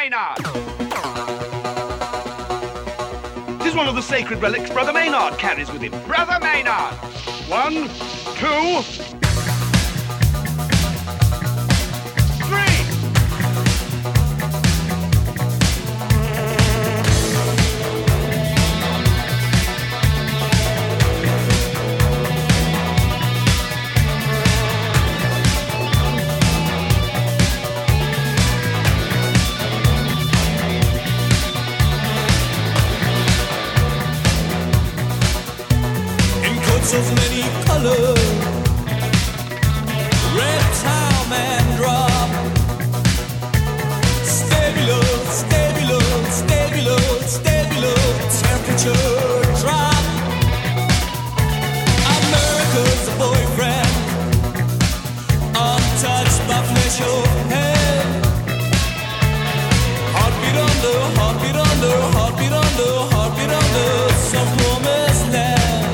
Maynard! This is one of the sacred relics Brother Maynard carries with him. Brother Maynard! 1, 2... Of many colors, red, time and drop. Stay below, stay below, stay below, stay below. Temperature drop. America's a boyfriend, untouched by flesh or head. Heartbeat under, heartbeat under, heartbeat under, heartbeat under. Some promised land.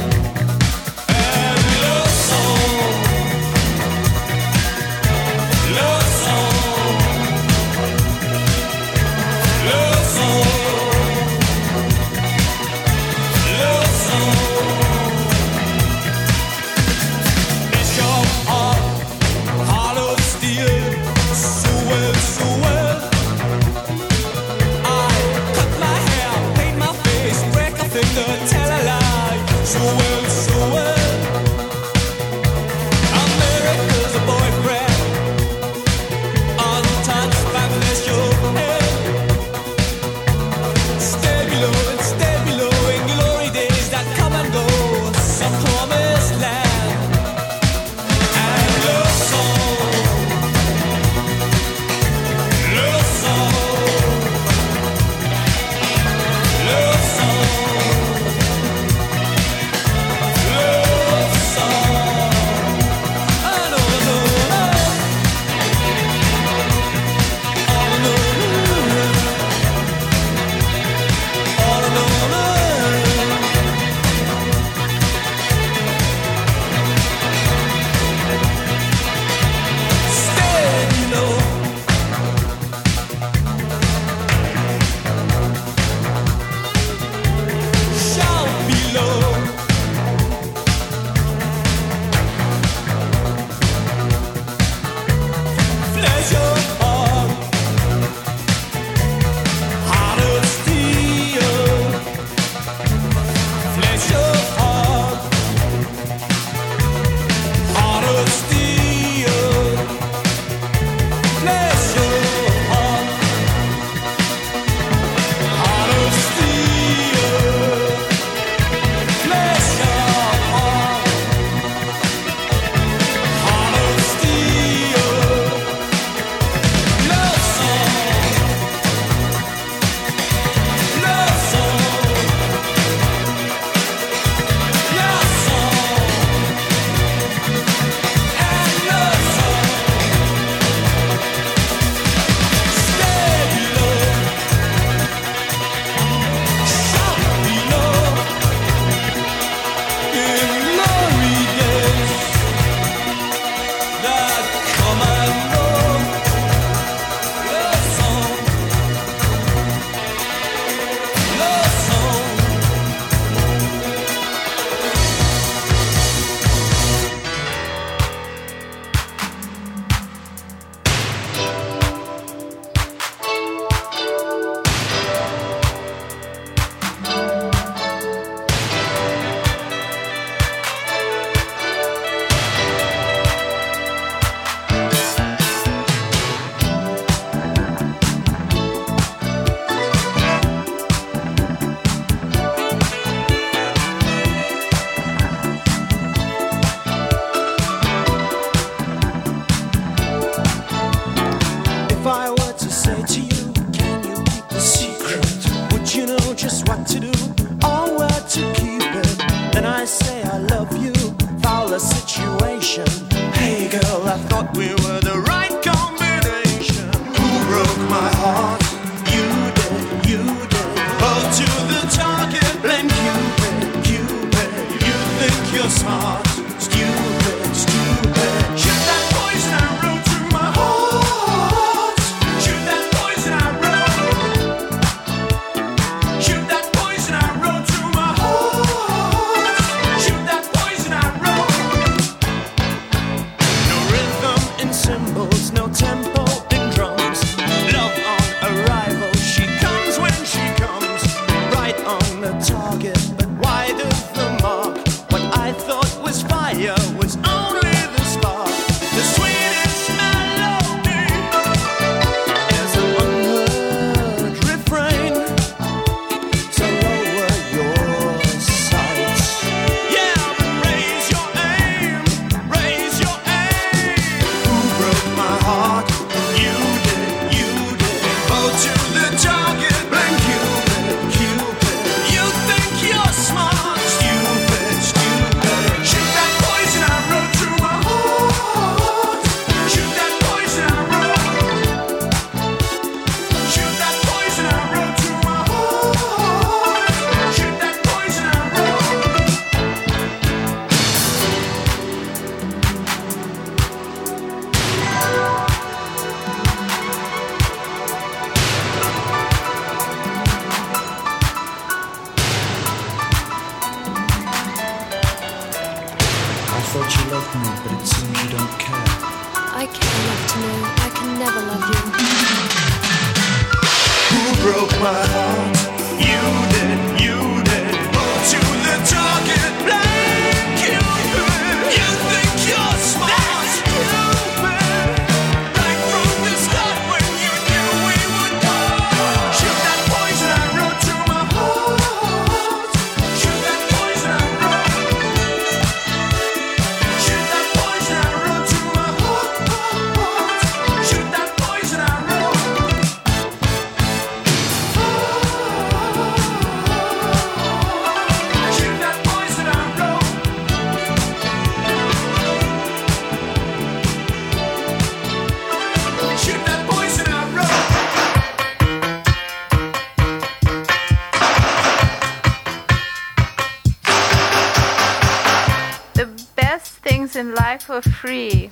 for free,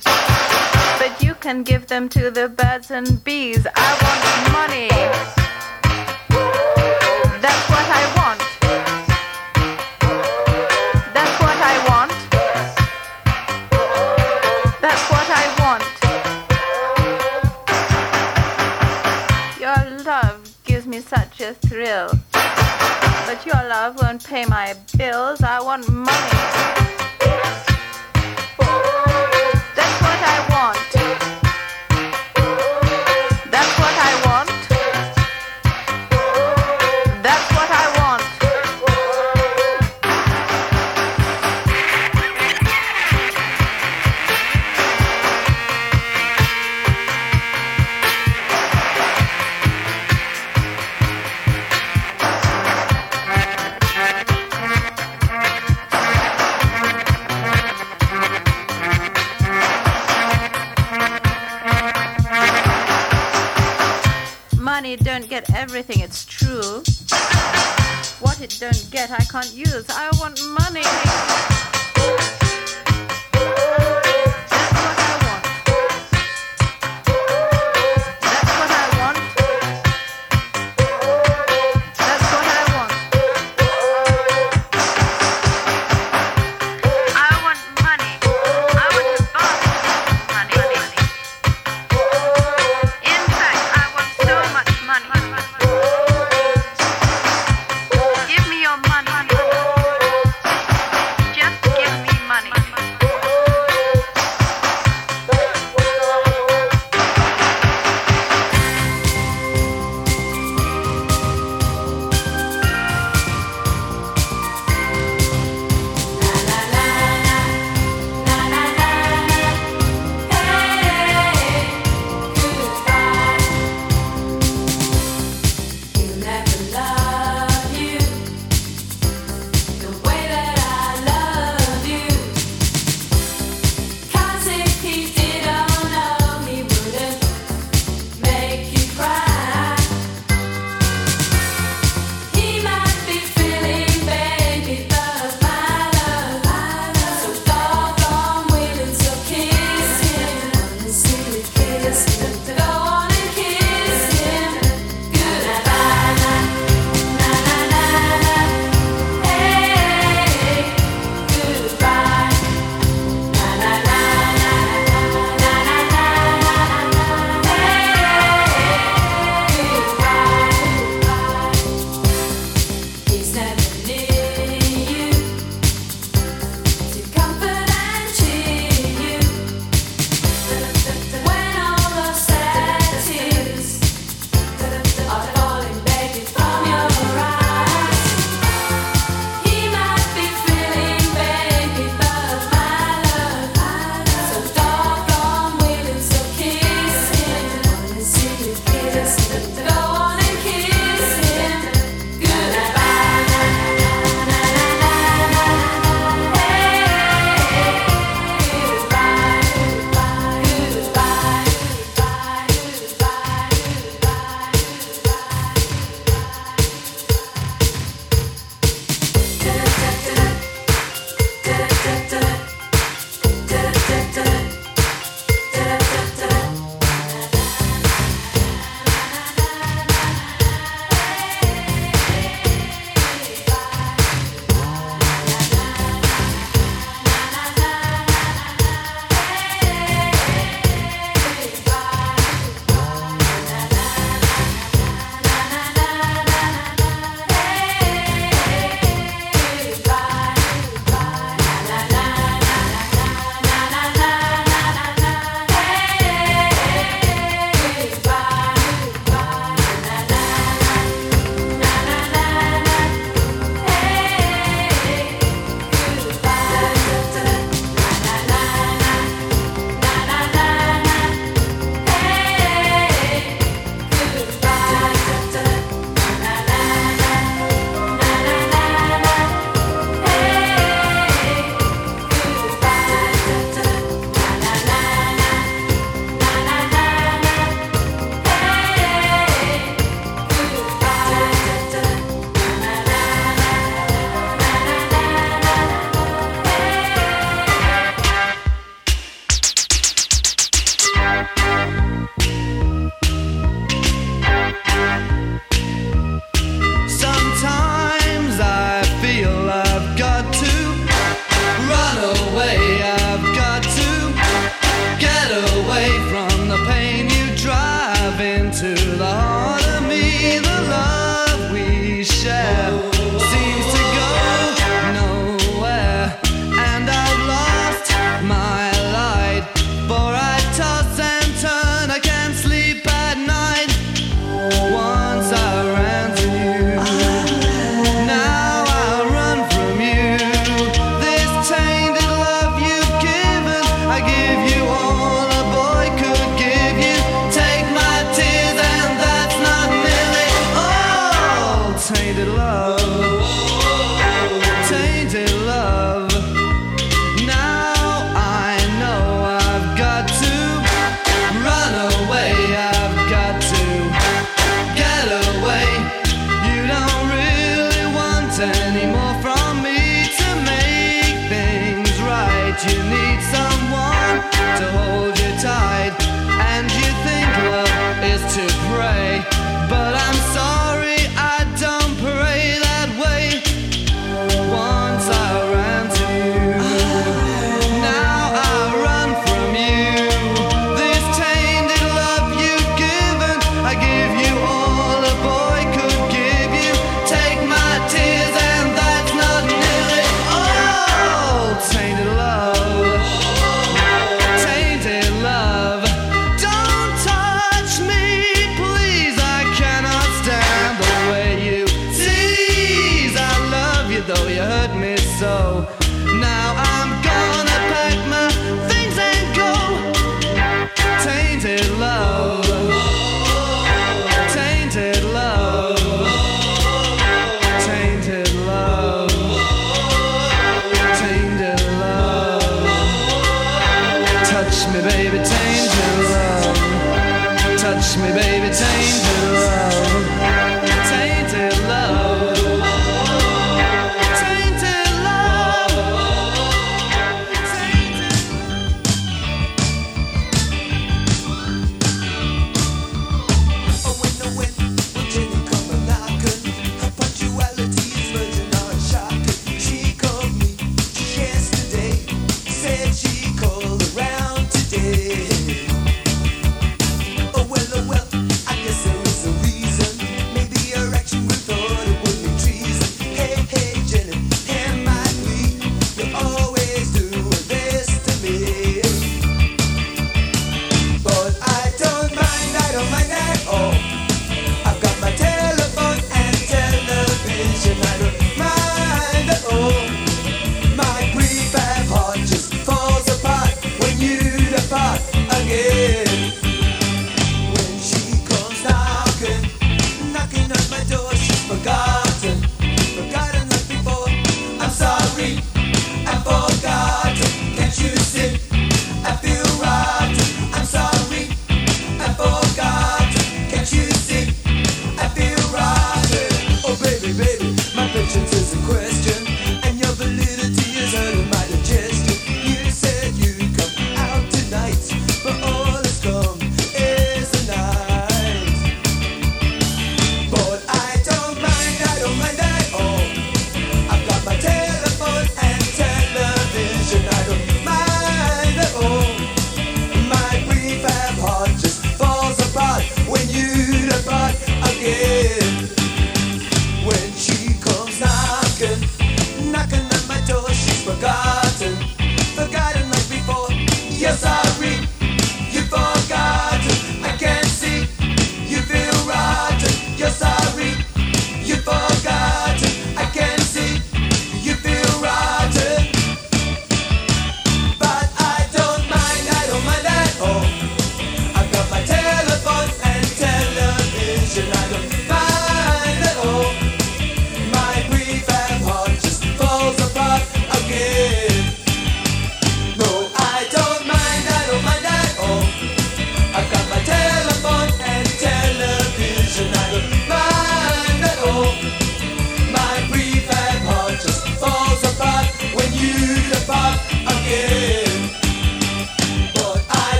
but you can give them to the birds and bees. I want money. That's what I want. That's what I want. That's what I want. Your love gives me such a thrill, but your love won't pay my bills. I want money. Everything, it's true. What it don't get, I can't use. I want money. Just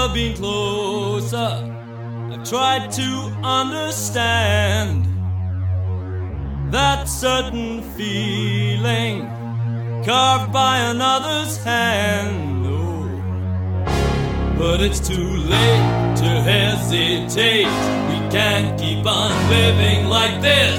never been closer. I've tried to understand that certain feeling carved by another's hand. Oh, but it's too late to hesitate. We can't keep on living like this.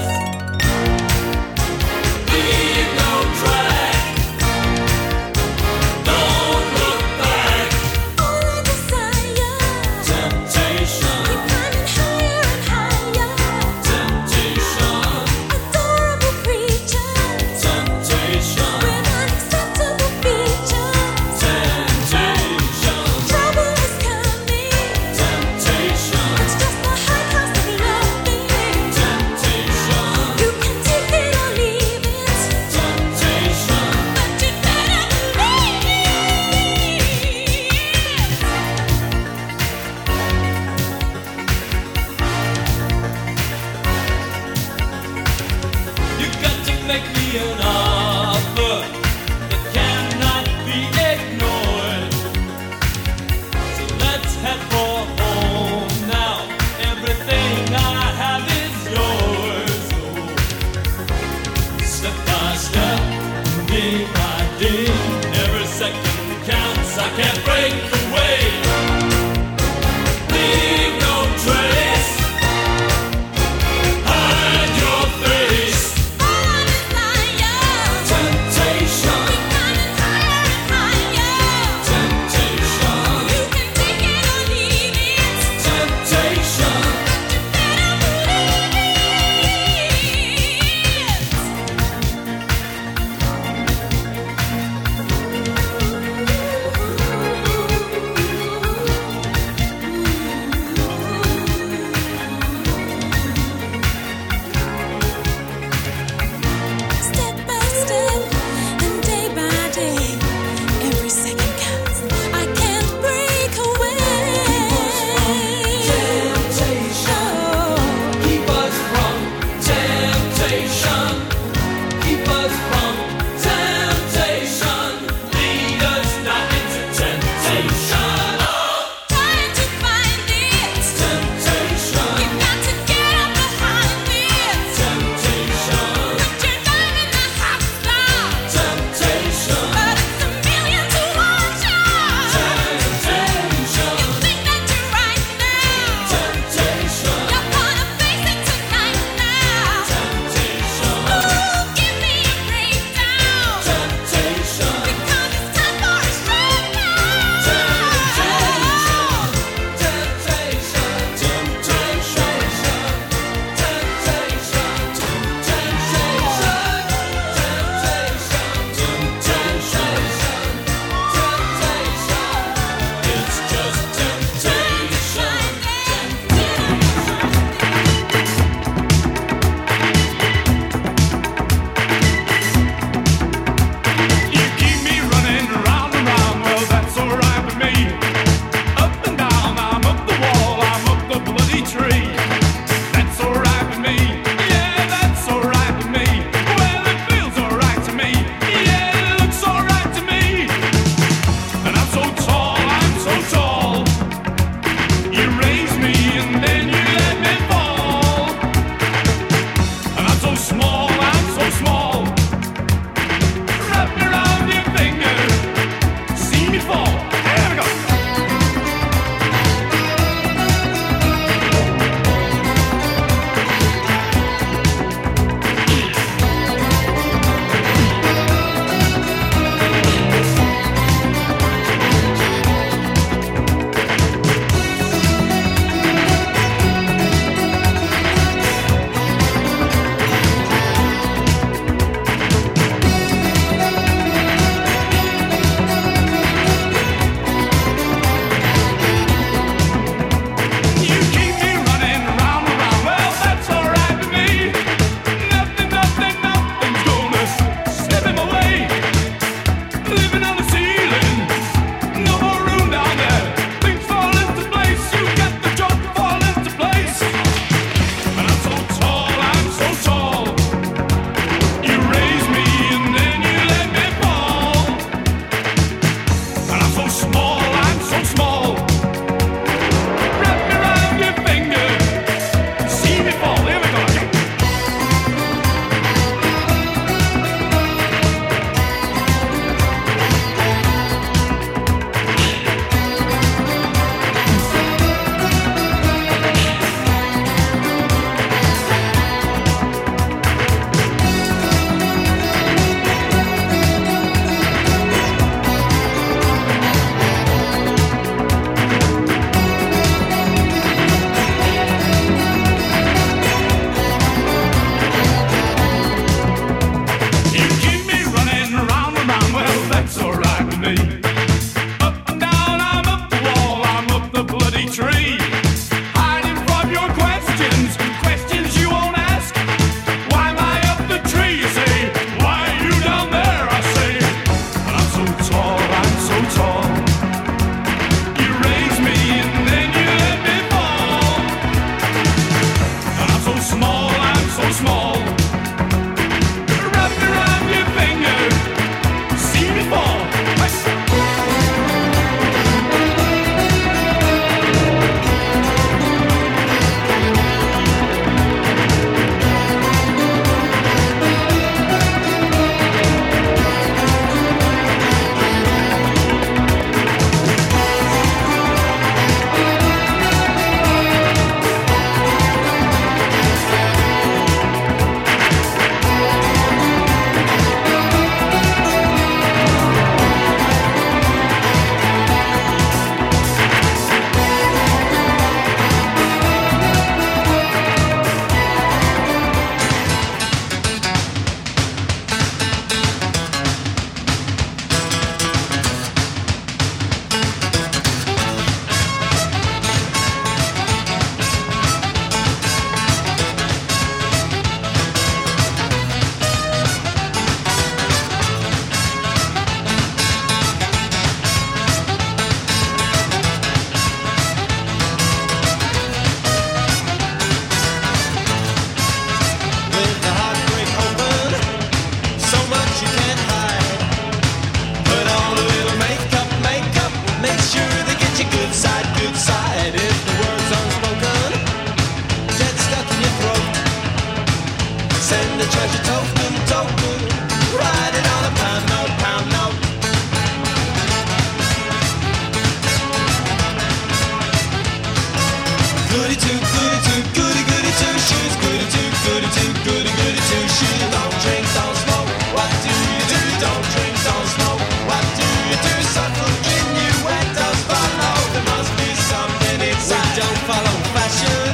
don't drink, don't smoke. What do you do? Subtle innuendos follow. There must be something inside. We don't follow fashion,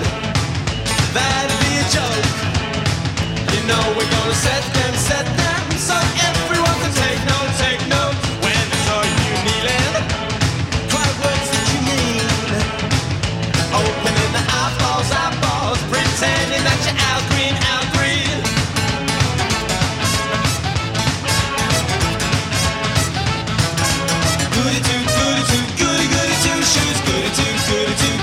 that'd be a joke. You know we're gonna set them, so everyone can take note, take note. When it's all you kneeling, try words that you mean. Opening the eyeballs, eyeballs, pretending that you're out green, out green. Goody goody two shoes, goody two,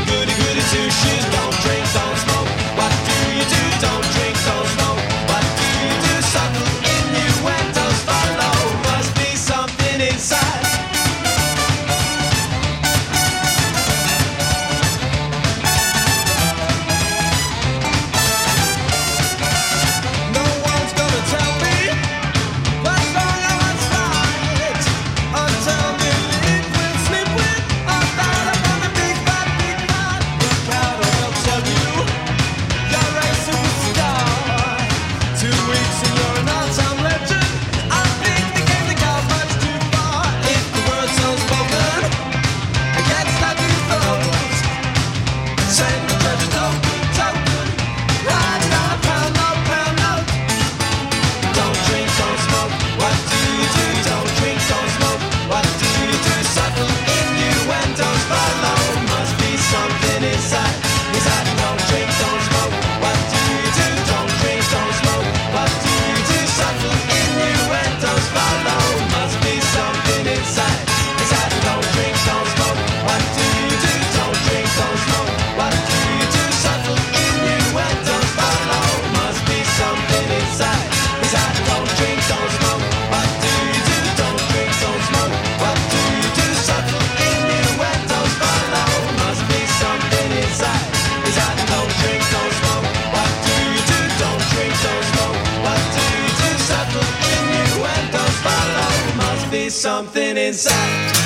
goody goody two shoes. Don't drink, don't smoke. What do you do? Don't drink, don't smoke. What do you do? Subtle innuendos follow. Must be something inside. Something inside. Me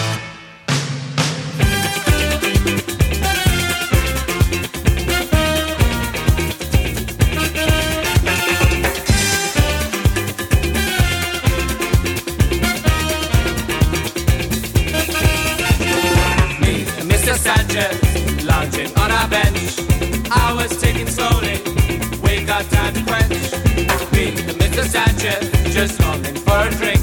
and Mr. Sanchez lounging on our bench. Hours ticking slowly. We got time to quench. Me and Mr. Sanchez just longing for a drink.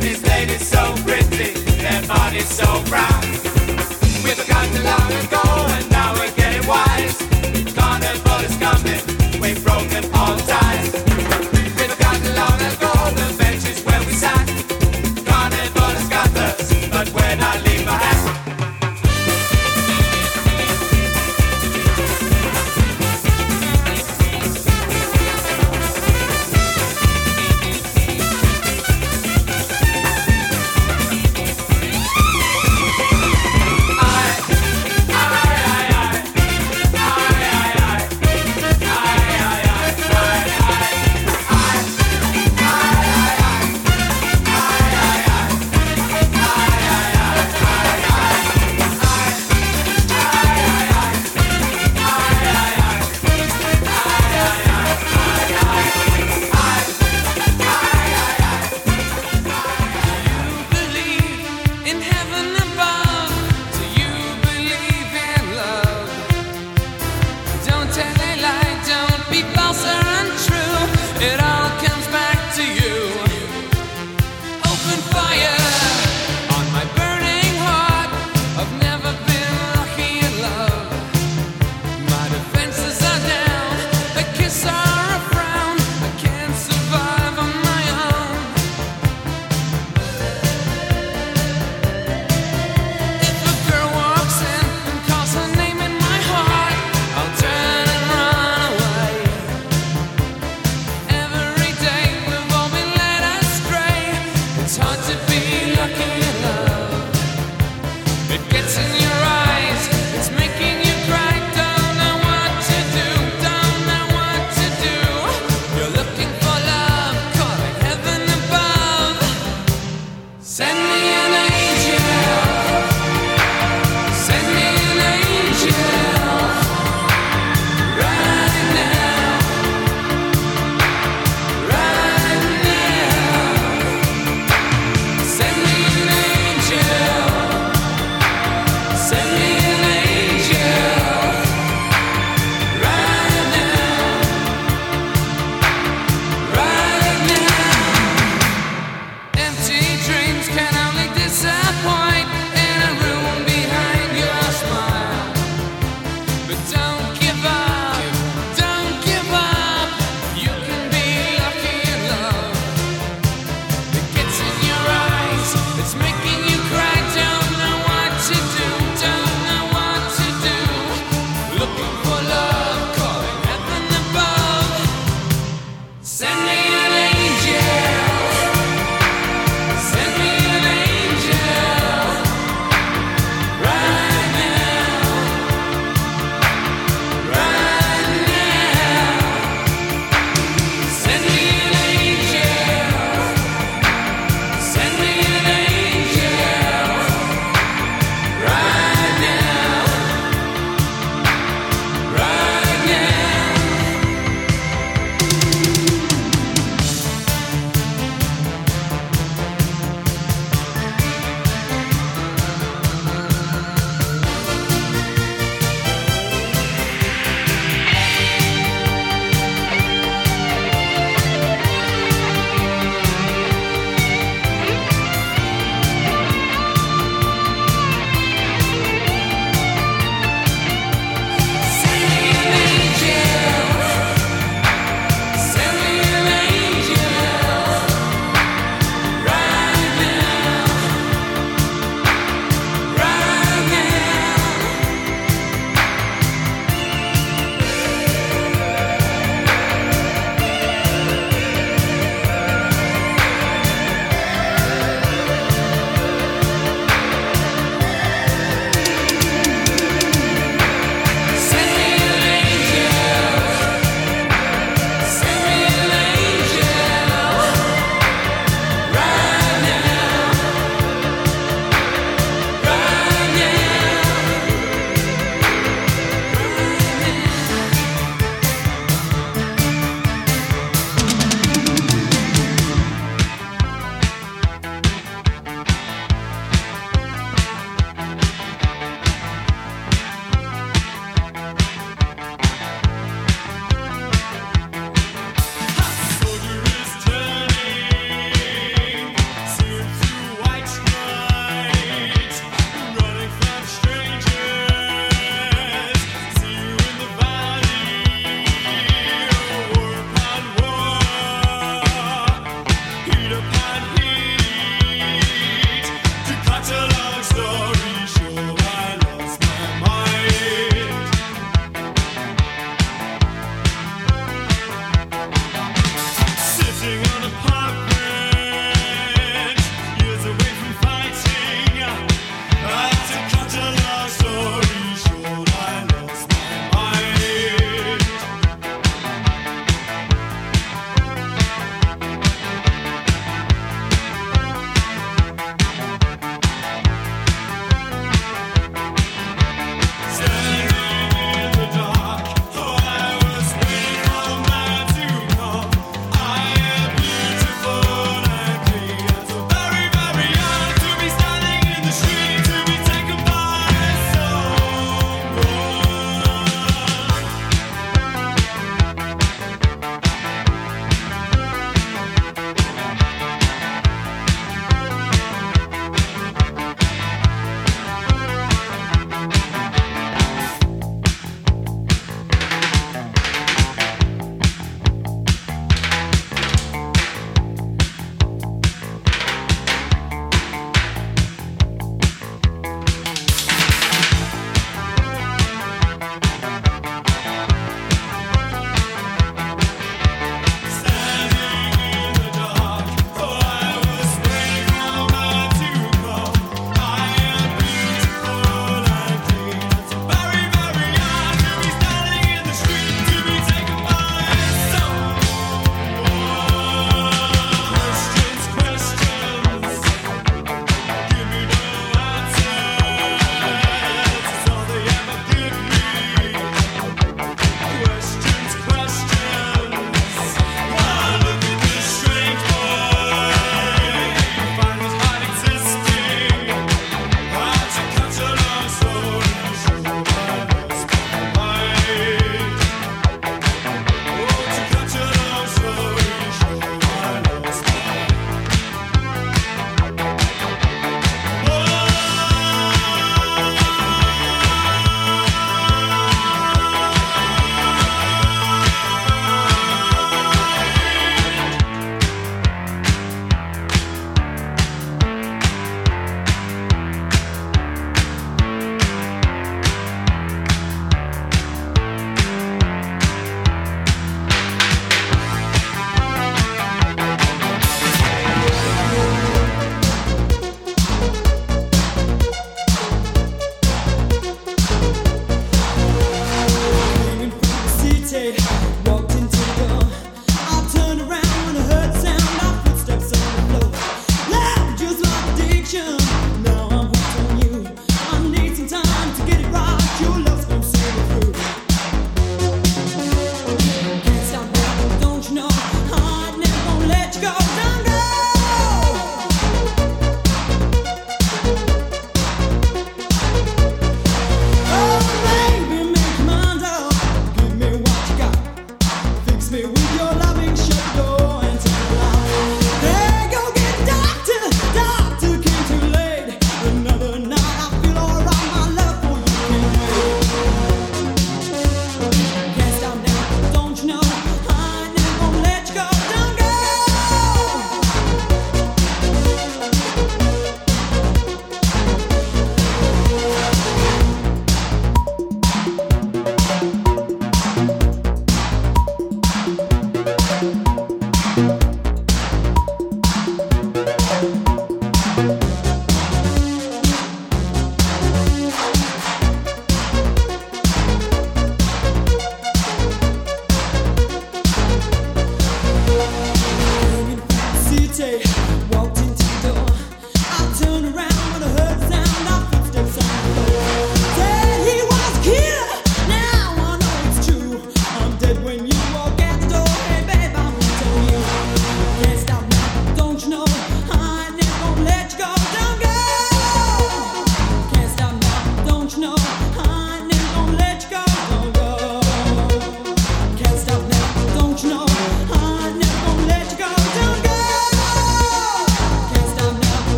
This lady's so pretty, their body's so brown. We forgot to long ago.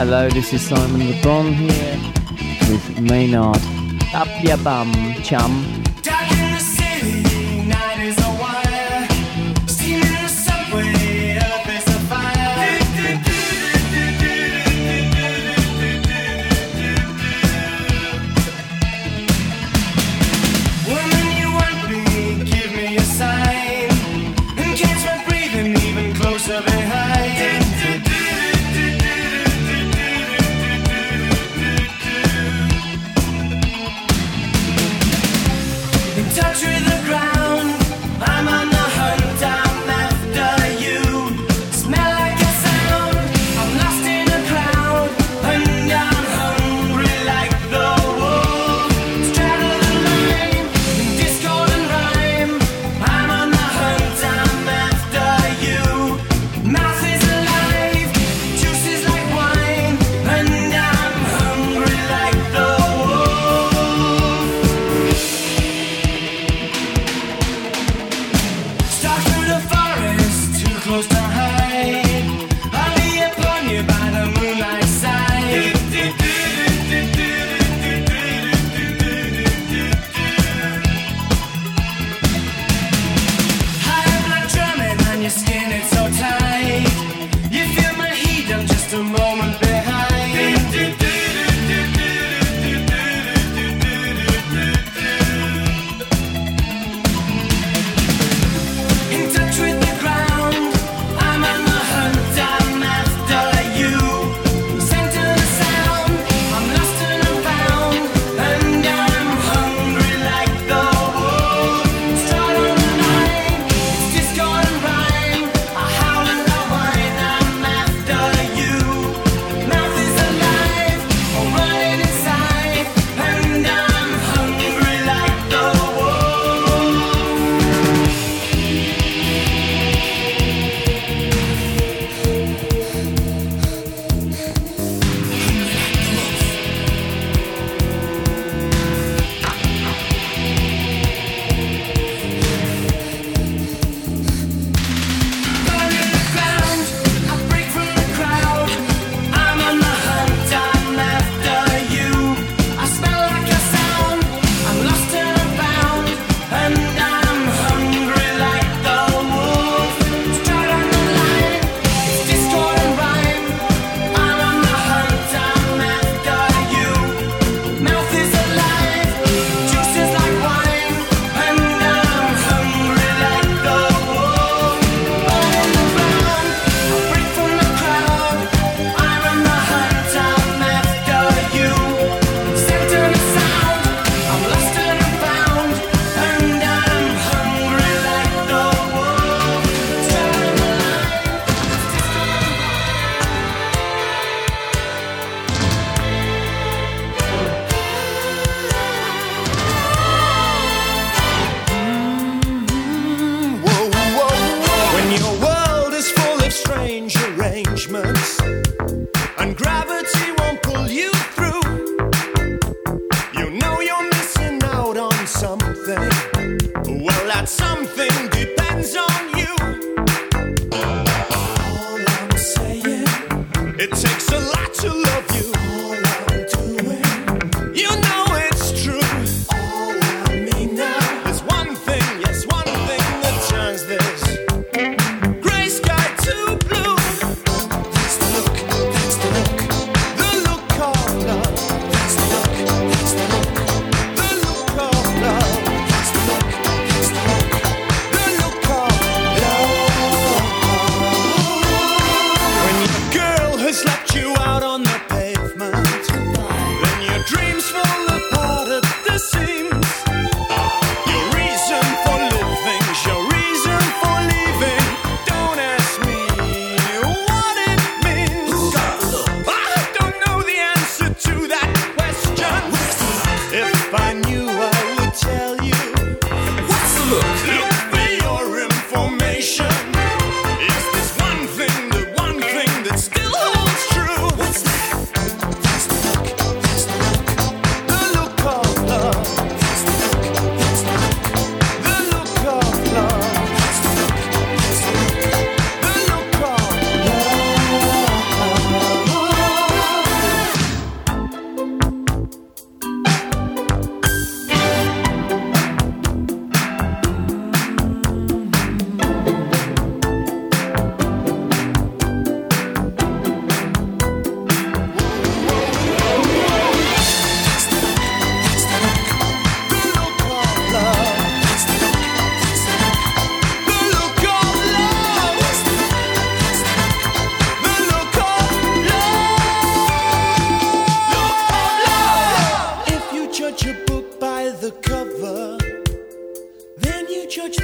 Hello, this is Simon Le Bon here with Maynard. Up your bum, chum.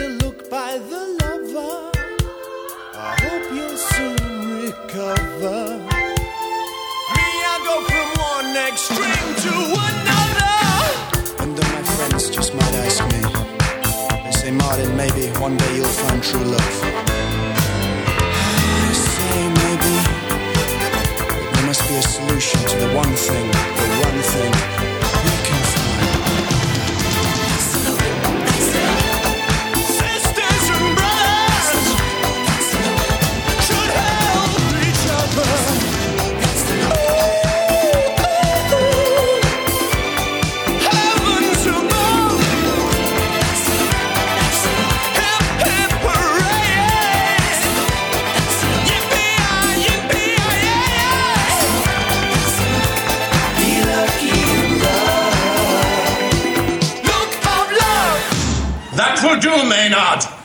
a look by the lover. I hope you'll soon recover. Me, I go from one extreme to another. And then my friends just might ask me, they say, Martin, maybe one day you'll find true love. I say maybe, but there must be a solution to the one thing Maynard.